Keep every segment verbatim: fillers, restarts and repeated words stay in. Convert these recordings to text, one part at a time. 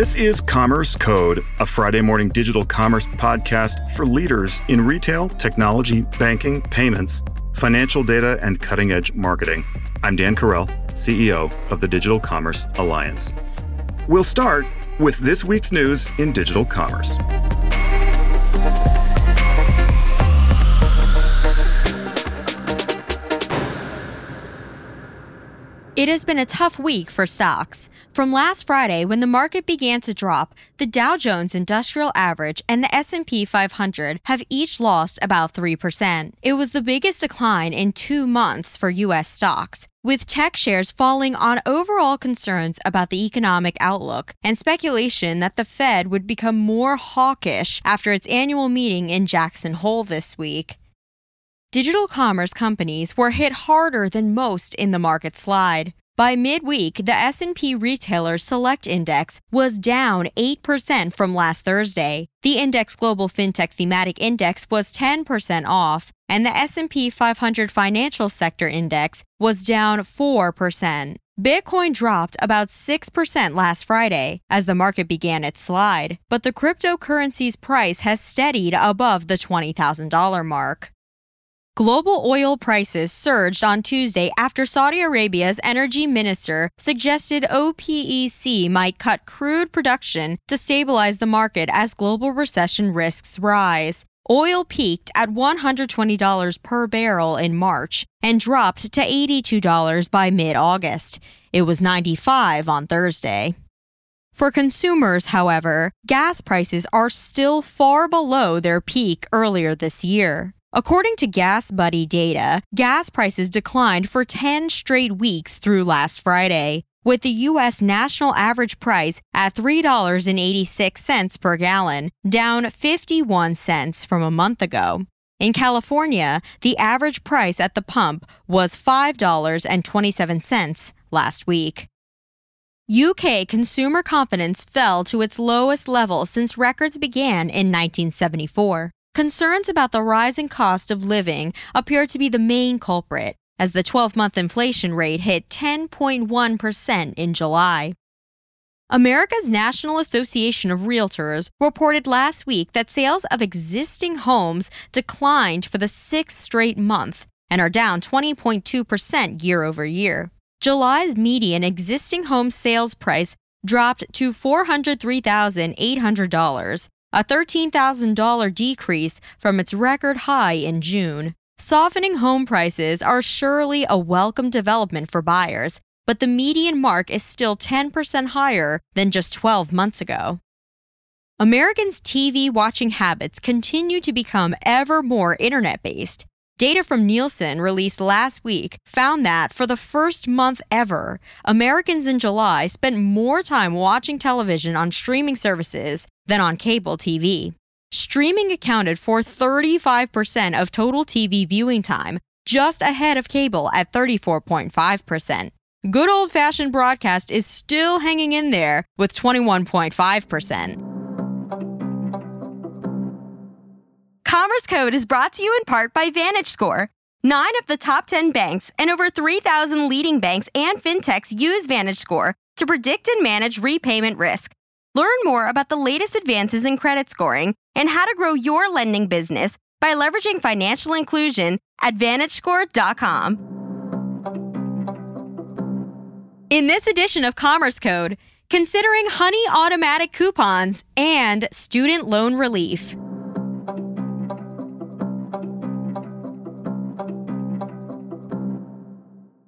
This is Commerce Code, a Friday morning digital commerce podcast for leaders in retail, technology, banking, payments, financial data, and cutting-edge marketing. I'm Dan Carell, C E O of the Digital Commerce Alliance. We'll start with this week's news in digital commerce. It has been a tough week for stocks. From last Friday, when the market began to drop, the Dow Jones Industrial Average and the S and P five hundred have each lost about three percent. It was the biggest decline in two months for U S stocks, with tech shares falling on overall concerns about the economic outlook and speculation that the Fed would become more hawkish after its annual meeting in Jackson Hole this week. Digital commerce companies were hit harder than most in the market slide. By midweek, the S and P Retailers Select Index was down eight percent from last Thursday. The Index Global Fintech Thematic Index was ten percent off, and the S and P five hundred Financial Sector Index was down four percent. Bitcoin dropped about six percent last Friday as the market began its slide, but the cryptocurrency's price has steadied above the twenty thousand dollars mark. Global oil prices surged on Tuesday after Saudi Arabia's energy minister suggested OPEC might cut crude production to stabilize the market as global recession risks rise. Oil peaked at one hundred twenty dollars per barrel in March and dropped to eighty-two dollars by mid-August. It was ninety-five dollars on Thursday. For consumers, however, gas prices are still far below their peak earlier this year. According to GasBuddy data, gas prices declined for ten straight weeks through last Friday, with the U S national average price at three dollars and eighty-six cents per gallon, down fifty-one cents from a month ago. In California, the average price at the pump was five dollars and twenty-seven cents last week. U K consumer confidence fell to its lowest level since records began in nineteen seventy-four. Concerns about the rising cost of living appear to be the main culprit, as the twelve-month inflation rate hit ten point one percent in July. America's National Association of Realtors reported last week that sales of existing homes declined for the sixth straight month and are down twenty point two percent year-over-year. July's median existing home sales price dropped to four hundred three thousand eight hundred dollars, a thirteen thousand dollars decrease from its record high in June. Softening home prices are surely a welcome development for buyers, but the median mark is still ten percent higher than just twelve months ago. Americans' T V watching habits continue to become ever more internet-based. Data from Nielsen released last week found that, for the first month ever, Americans in July spent more time watching television on streaming services than on cable T V. Streaming accounted for thirty-five percent of total T V viewing time, just ahead of cable at thirty-four point five percent. Good old-fashioned broadcast is still hanging in there with twenty-one point five percent. Commerce Code is brought to you in part by VantageScore. Nine of the top ten banks and over three thousand leading banks and fintechs use VantageScore to predict and manage repayment risk. Learn more about the latest advances in credit scoring and how to grow your lending business by leveraging financial inclusion at vantage score dot com. In this edition of Commerce Code, considering Honey automatic coupons and student loan relief.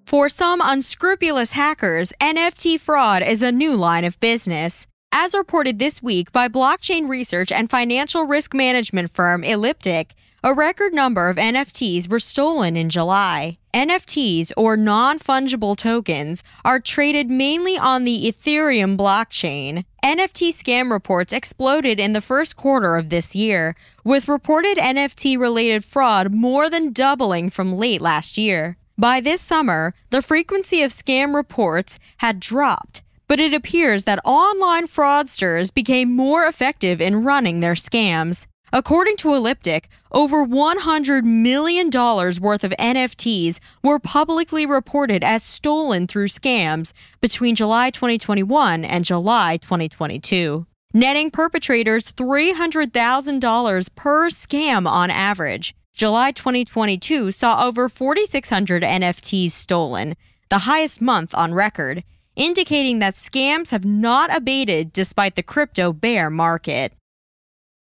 For some unscrupulous hackers, N F T fraud is a new line of business. As reported this week by blockchain research and financial risk management firm Elliptic, a record number of N F Ts were stolen in July. N F Ts, or non-fungible tokens, are traded mainly on the Ethereum blockchain. N F T scam reports exploded in the first quarter of this year, with reported N F T-related fraud more than doubling from late last year. By this summer, the frequency of scam reports had dropped, but it appears that online fraudsters became more effective in running their scams. According to Elliptic, over one hundred million dollars worth of N F Ts were publicly reported as stolen through scams between July twenty twenty-one and July twenty twenty-two, netting perpetrators three hundred thousand dollars per scam on average. July twenty twenty-two saw over four thousand six hundred N F Ts stolen, the highest month on record, indicating that scams have not abated despite the crypto bear market.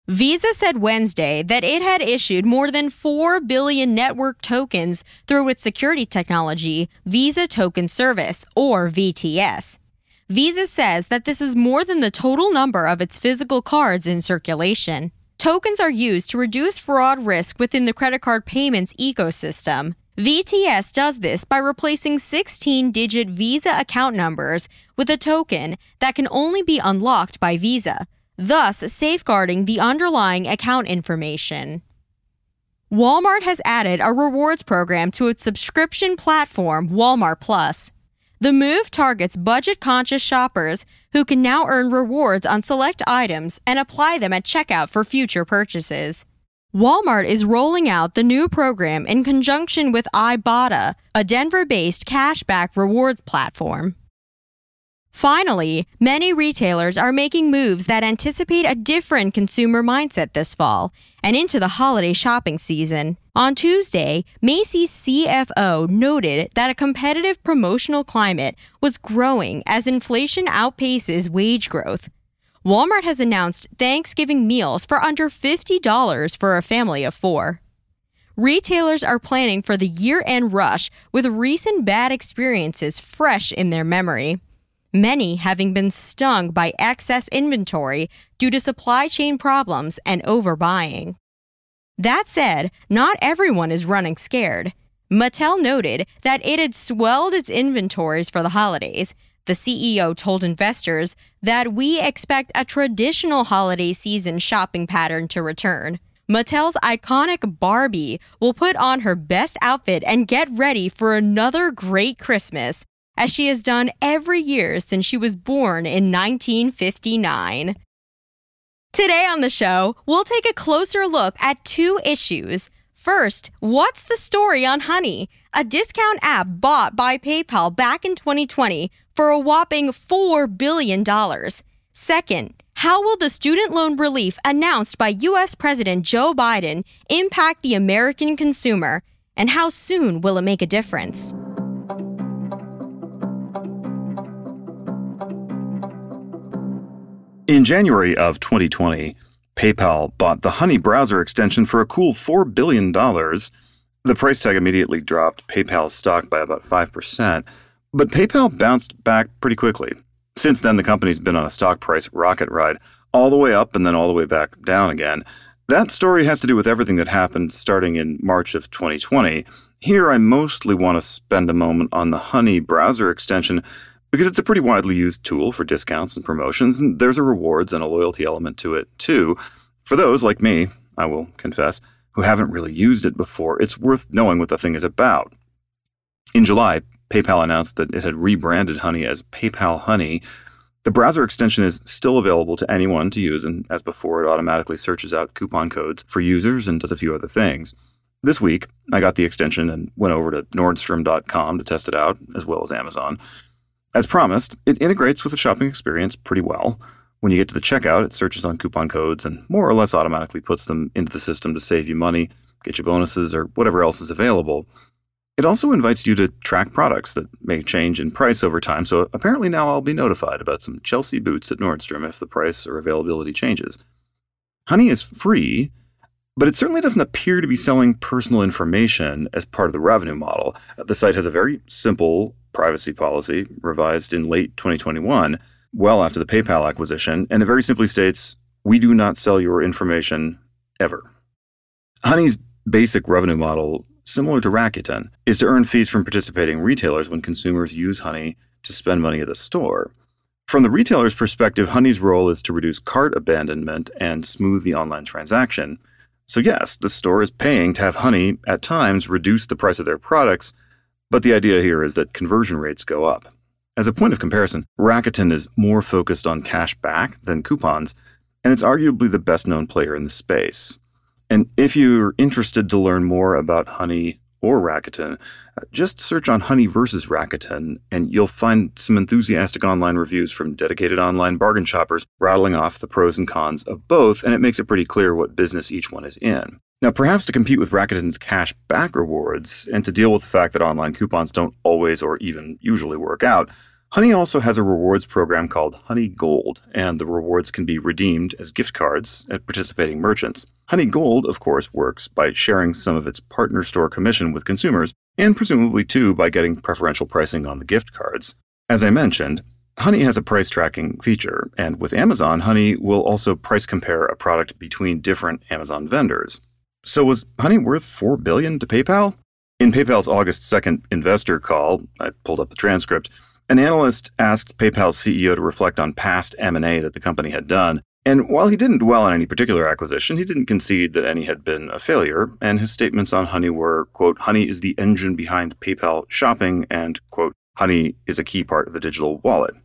Visa said Wednesday that it had issued more than four billion network tokens through its security technology, Visa Token Service, or V T S. Visa says that this is more than the total number of its physical cards in circulation. Tokens are used to reduce fraud risk within the credit card payments ecosystem. V T S does this by replacing sixteen-digit Visa account numbers with a token that can only be unlocked by Visa, thus safeguarding the underlying account information. Walmart has added a rewards program to its subscription platform, Walmart Plus. The move targets budget-conscious shoppers who can now earn rewards on select items and apply them at checkout for future purchases. Walmart is rolling out the new program in conjunction with Ibotta, a Denver-based cashback rewards platform. Finally, many retailers are making moves that anticipate a different consumer mindset this fall and into the holiday shopping season. On Tuesday, Macy's C F O noted that a competitive promotional climate was growing as inflation outpaces wage growth. Walmart has announced Thanksgiving meals for under fifty dollars for a family of four. Retailers are planning for the year-end rush with recent bad experiences fresh in their memory, many having been stung by excess inventory due to supply chain problems and overbuying. That said, not everyone is running scared. Mattel noted that it had swelled its inventories for the holidays. The C E O told investors that we expect a traditional holiday season shopping pattern to return. Mattel's iconic Barbie will put on her best outfit and get ready for another great Christmas, as she has done every year since she was born in nineteen fifty-nine. Today on the show, we'll take a closer look at two issues. First, what's the story on Honey, a discount app bought by PayPal back in twenty twenty for a whopping four billion dollars? Second, how will the student loan relief announced by U S President Joe Biden impact the American consumer, and how soon will it make a difference? In January of twenty twenty, PayPal bought the Honey browser extension for a cool four billion dollars. The price tag immediately dropped PayPal's stock by about five percent, but PayPal bounced back pretty quickly. Since then, the company's been on a stock price rocket ride, all the way up and then all the way back down again. That story has to do with everything that happened starting in March of twenty twenty. Here, I mostly want to spend a moment on the Honey browser extension, because it's a pretty widely used tool for discounts and promotions, and there's a rewards and a loyalty element to it, too. For those, like me, I will confess, who haven't really used it before, it's worth knowing what the thing is about. In July, PayPal announced that it had rebranded Honey as PayPal Honey. The browser extension is still available to anyone to use, and as before, it automatically searches out coupon codes for users and does a few other things. This week, I got the extension and went over to Nordstrom dot com to test it out, as well as Amazon. As promised, it integrates with the shopping experience pretty well. When you get to the checkout, it searches on coupon codes and more or less automatically puts them into the system to save you money, get you bonuses, or whatever else is available. It also invites you to track products that may change in price over time, so apparently now I'll be notified about some Chelsea boots at Nordstrom if the price or availability changes. Honey is free, but it certainly doesn't appear to be selling personal information as part of the revenue model. The site has a very simple privacy policy revised in late twenty twenty-one, well after the PayPal acquisition, and it very simply states, we do not sell your information ever. Honey's basic revenue model, similar to Rakuten, is to earn fees from participating retailers when consumers use Honey to spend money at the store. From the retailer's perspective, Honey's role is to reduce cart abandonment and smooth the online transaction. So yes, the store is paying to have Honey, at times, reduce the price of their products, but the idea here is that conversion rates go up. As a point of comparison, Rakuten is more focused on cash back than coupons, and it's arguably the best-known player in the space. And if you're interested to learn more about Honey or Rakuten, just search on Honey versus Rakuten, and you'll find some enthusiastic online reviews from dedicated online bargain shoppers rattling off the pros and cons of both, and it makes it pretty clear what business each one is in. Now, perhaps to compete with Rakuten's cash back rewards and to deal with the fact that online coupons don't always or even usually work out, Honey also has a rewards program called Honey Gold, and the rewards can be redeemed as gift cards at participating merchants. Honey Gold, of course, works by sharing some of its partner store commission with consumers, and presumably, too, by getting preferential pricing on the gift cards. As I mentioned, Honey has a price tracking feature, and with Amazon, Honey will also price compare a product between different Amazon vendors. So was Honey worth four billion dollars to PayPal? In PayPal's August second investor call, I pulled up the transcript, an analyst asked PayPal's C E O to reflect on past M and A that the company had done, and while he didn't dwell on any particular acquisition, he didn't concede that any had been a failure, and his statements on Honey were, quote, Honey is the engine behind PayPal shopping, and, quote, Honey is a key part of the digital wallet.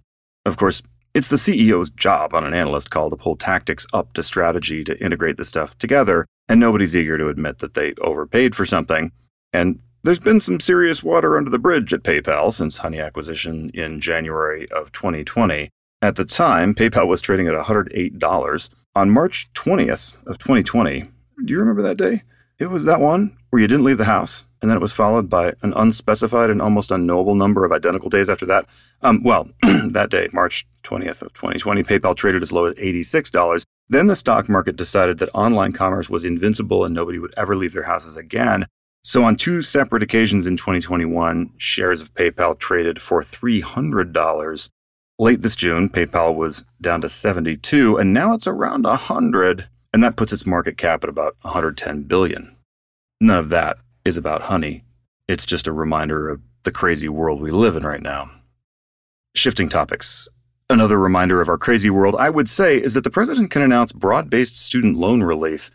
Of course, it's the C E O's job on an analyst call to pull tactics up to strategy to integrate the stuff together, and nobody's eager to admit that they overpaid for something, and there's been some serious water under the bridge at PayPal since Honey acquisition in January of twenty twenty. At the time, PayPal was trading at one hundred eight dollars. On March twentieth of twenty twenty, do you remember that day? It was that one where you didn't leave the house, and then it was followed by an unspecified and almost unknowable number of identical days after that. Um, well, that day, March twentieth of twenty twenty, PayPal traded as low as eighty-six dollars. Then the stock market decided that online commerce was invincible and nobody would ever leave their houses again. So on two separate occasions in twenty twenty-one, shares of PayPal traded for three hundred dollars. Late this June, PayPal was down to seventy-two dollars, and now it's around one hundred dollars, and that puts its market cap at about one hundred ten billion dollars. None of that is about Honey. It's just a reminder of the crazy world we live in right now. Shifting topics. Another reminder of our crazy world, I would say, is that the president can announce broad-based student loan relief,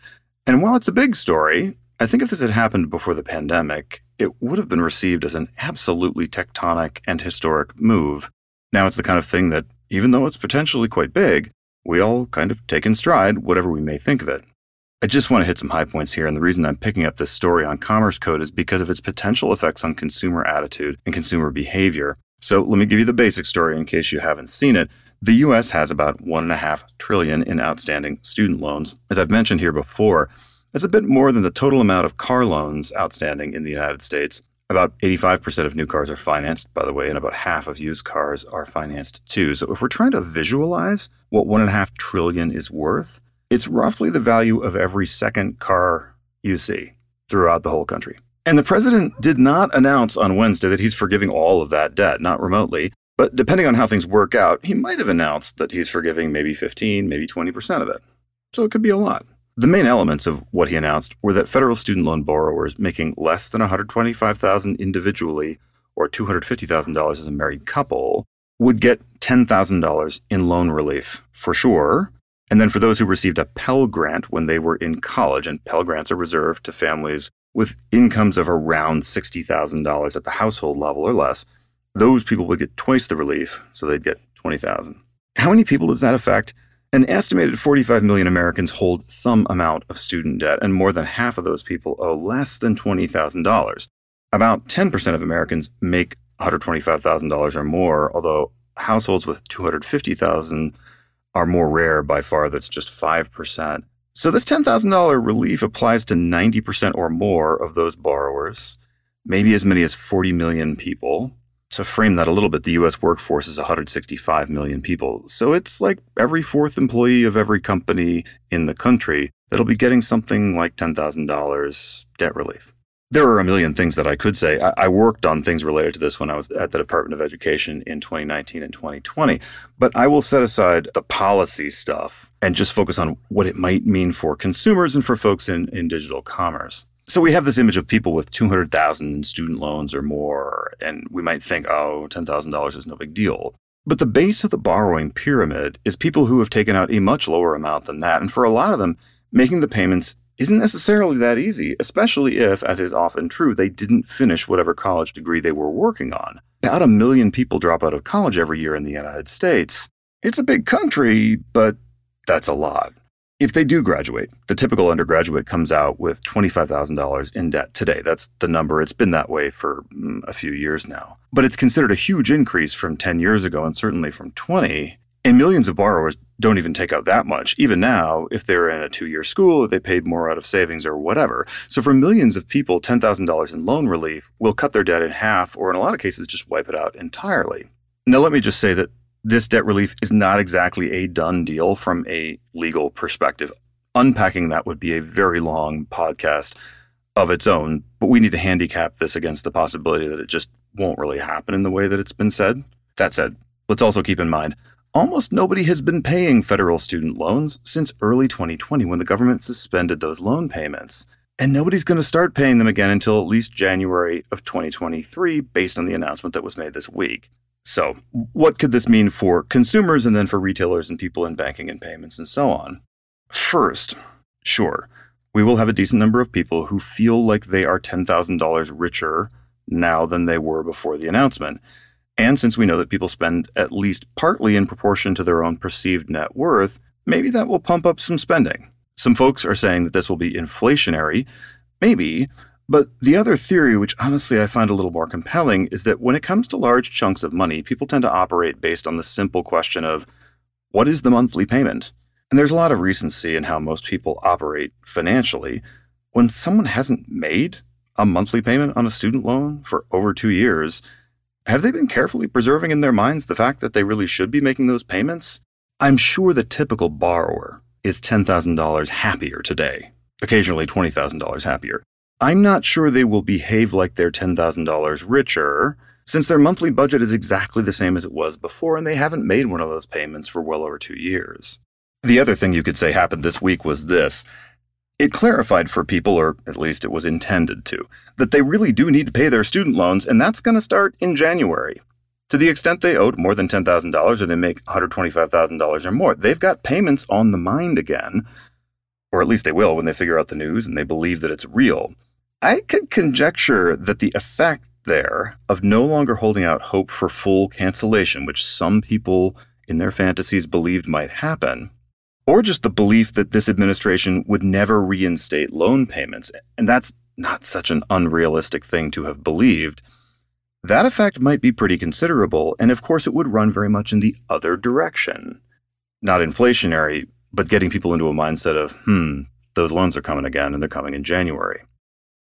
and while it's a big story, I think if this had happened before the pandemic, it would have been received as an absolutely tectonic and historic move. Now it's the kind of thing that, even though it's potentially quite big, we all kind of take in stride, whatever we may think of it. I just want to hit some high points here, and the reason I'm picking up this story on Commerce Code is because of its potential effects on consumer attitude and consumer behavior. So let me give you the basic story in case you haven't seen it. The U S has about one point five trillion dollars in outstanding student loans. As I've mentioned here before, it's a bit more than the total amount of car loans outstanding in the United States. About eighty-five percent of new cars are financed, by the way, and about half of used cars are financed too. So if we're trying to visualize what one point five trillion dollars is worth, it's roughly the value of every second car you see throughout the whole country. And the president did not announce on Wednesday that he's forgiving all of that debt, not remotely. But depending on how things work out, he might have announced that he's forgiving maybe fifteen, maybe twenty percent of it. So it could be a lot. The main elements of what he announced were that federal student loan borrowers making less than one hundred twenty-five thousand dollars individually or two hundred fifty thousand dollars as a married couple would get ten thousand dollars in loan relief for sure. And then for those who received a Pell Grant when they were in college, and Pell Grants are reserved to families with incomes of around sixty thousand dollars at the household level or less, those people would get twice the relief, so they'd get twenty thousand dollars. How many people does that affect? An estimated forty-five million Americans hold some amount of student debt, and more than half of those people owe less than twenty thousand dollars. About ten percent of Americans make one hundred twenty-five thousand dollars or more, although households with two hundred fifty thousand dollars are more rare by far. That's just five percent. So this ten thousand dollars relief applies to ninety percent or more of those borrowers, maybe as many as forty million people. To frame that a little bit, the U S workforce is one hundred sixty-five million people. So it's like every fourth employee of every company in the country that'll be getting something like ten thousand dollars debt relief. There are a million things that I could say. I-, I worked on things related to this when I was at the Department of Education in twenty nineteen and twenty twenty. But I will set aside the policy stuff and just focus on what it might mean for consumers and for folks in, in digital commerce. So we have this image of people with two hundred thousand dollars in student loans or more, and we might think, oh, ten thousand dollars is no big deal. But the base of the borrowing pyramid is people who have taken out a much lower amount than that, and for a lot of them, making the payments isn't necessarily that easy, especially if, as is often true, they didn't finish whatever college degree they were working on. About a million people drop out of college every year in the United States. It's a big country, but That's a lot. If they do graduate, the typical undergraduate comes out with twenty-five thousand dollars in debt today. That's the number. It's been that way for mm, a few years now. But it's considered a huge increase from ten years ago and certainly from twenty. And millions of borrowers don't even take out that much, even now, if they're in a two-year school, if they paid more out of savings or whatever. So for millions of people, ten thousand dollars in loan relief will cut their debt in half or in a lot of cases just wipe it out entirely. Now, let me just say that this debt relief is not exactly a done deal from a legal perspective. Unpacking that would be a very long podcast of its own, but we need to handicap this against the possibility that it just won't really happen in the way that it's been said. That said, let's also keep in mind, almost nobody has been paying federal student loans since early twenty twenty when the government suspended those loan payments. And nobody's going to start paying them again until at least January of twenty twenty-three, based on the announcement that was made this week. So what could this mean for consumers and then for retailers and people in banking and payments and so on? First, sure, we will have a decent number of people who feel like they are ten thousand dollars richer now than they were before the announcement. And since we know that people spend at least partly in proportion to their own perceived net worth, maybe that will pump up some spending. Some folks are saying that this will be inflationary, maybe. But the other theory, which honestly I find a little more compelling, is that when it comes to large chunks of money, people tend to operate based on the simple question of, what is the monthly payment? And there's a lot of recency in how most people operate financially. When someone hasn't made a monthly payment on a student loan for over two years, have they been carefully preserving in their minds the fact that they really should be making those payments? I'm sure the typical borrower is ten thousand dollars happier today, occasionally twenty thousand dollars happier. I'm not sure they will behave like they're ten thousand dollars richer, since their monthly budget is exactly the same as it was before, and they haven't made one of those payments for well over two years. The other thing you could say happened this week was this. It clarified for people, or at least it was intended to, that they really do need to pay their student loans, and that's going to start in January. To the extent they owed more than ten thousand dollars or they make one hundred twenty-five thousand dollars or more, they've got payments on the mind again, or at least they will when they figure out the news and they believe that it's real. I could conjecture that the effect there of no longer holding out hope for full cancellation, which some people in their fantasies believed might happen, or just the belief that this administration would never reinstate loan payments, and that's not such an unrealistic thing to have believed, that effect might be pretty considerable, and of course it would run very much in the other direction. Not inflationary, but getting people into a mindset of, hmm, those loans are coming again and they're coming in January.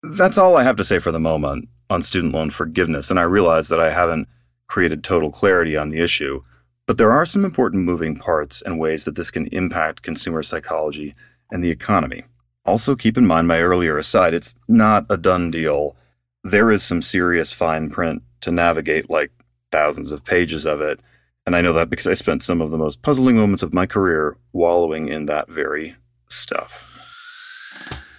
That's all I have to say for the moment on student loan forgiveness, and I realize that I haven't created total clarity on the issue, but there are some important moving parts and ways that this can impact consumer psychology and the economy. Also, keep in mind my earlier aside, it's not a done deal. There is some serious fine print to navigate, like thousands of pages of it, and I know that because I spent some of the most puzzling moments of my career wallowing in that very stuff.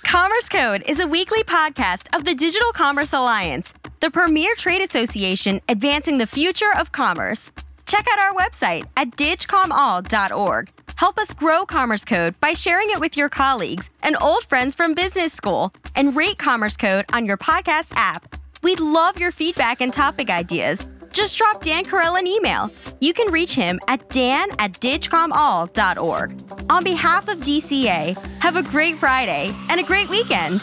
Commerce Code is a weekly podcast of the Digital Commerce Alliance, the premier trade association advancing the future of commerce. Check out our website at digcomall dot org. Help us grow Commerce Code by sharing it with your colleagues and old friends from business school, and rate Commerce Code on your podcast app. We'd love your feedback and topic ideas. Just drop Dan Carell an email. You can reach him at dan at digcomall dot org. On behalf of D C A, have a great Friday and a great weekend.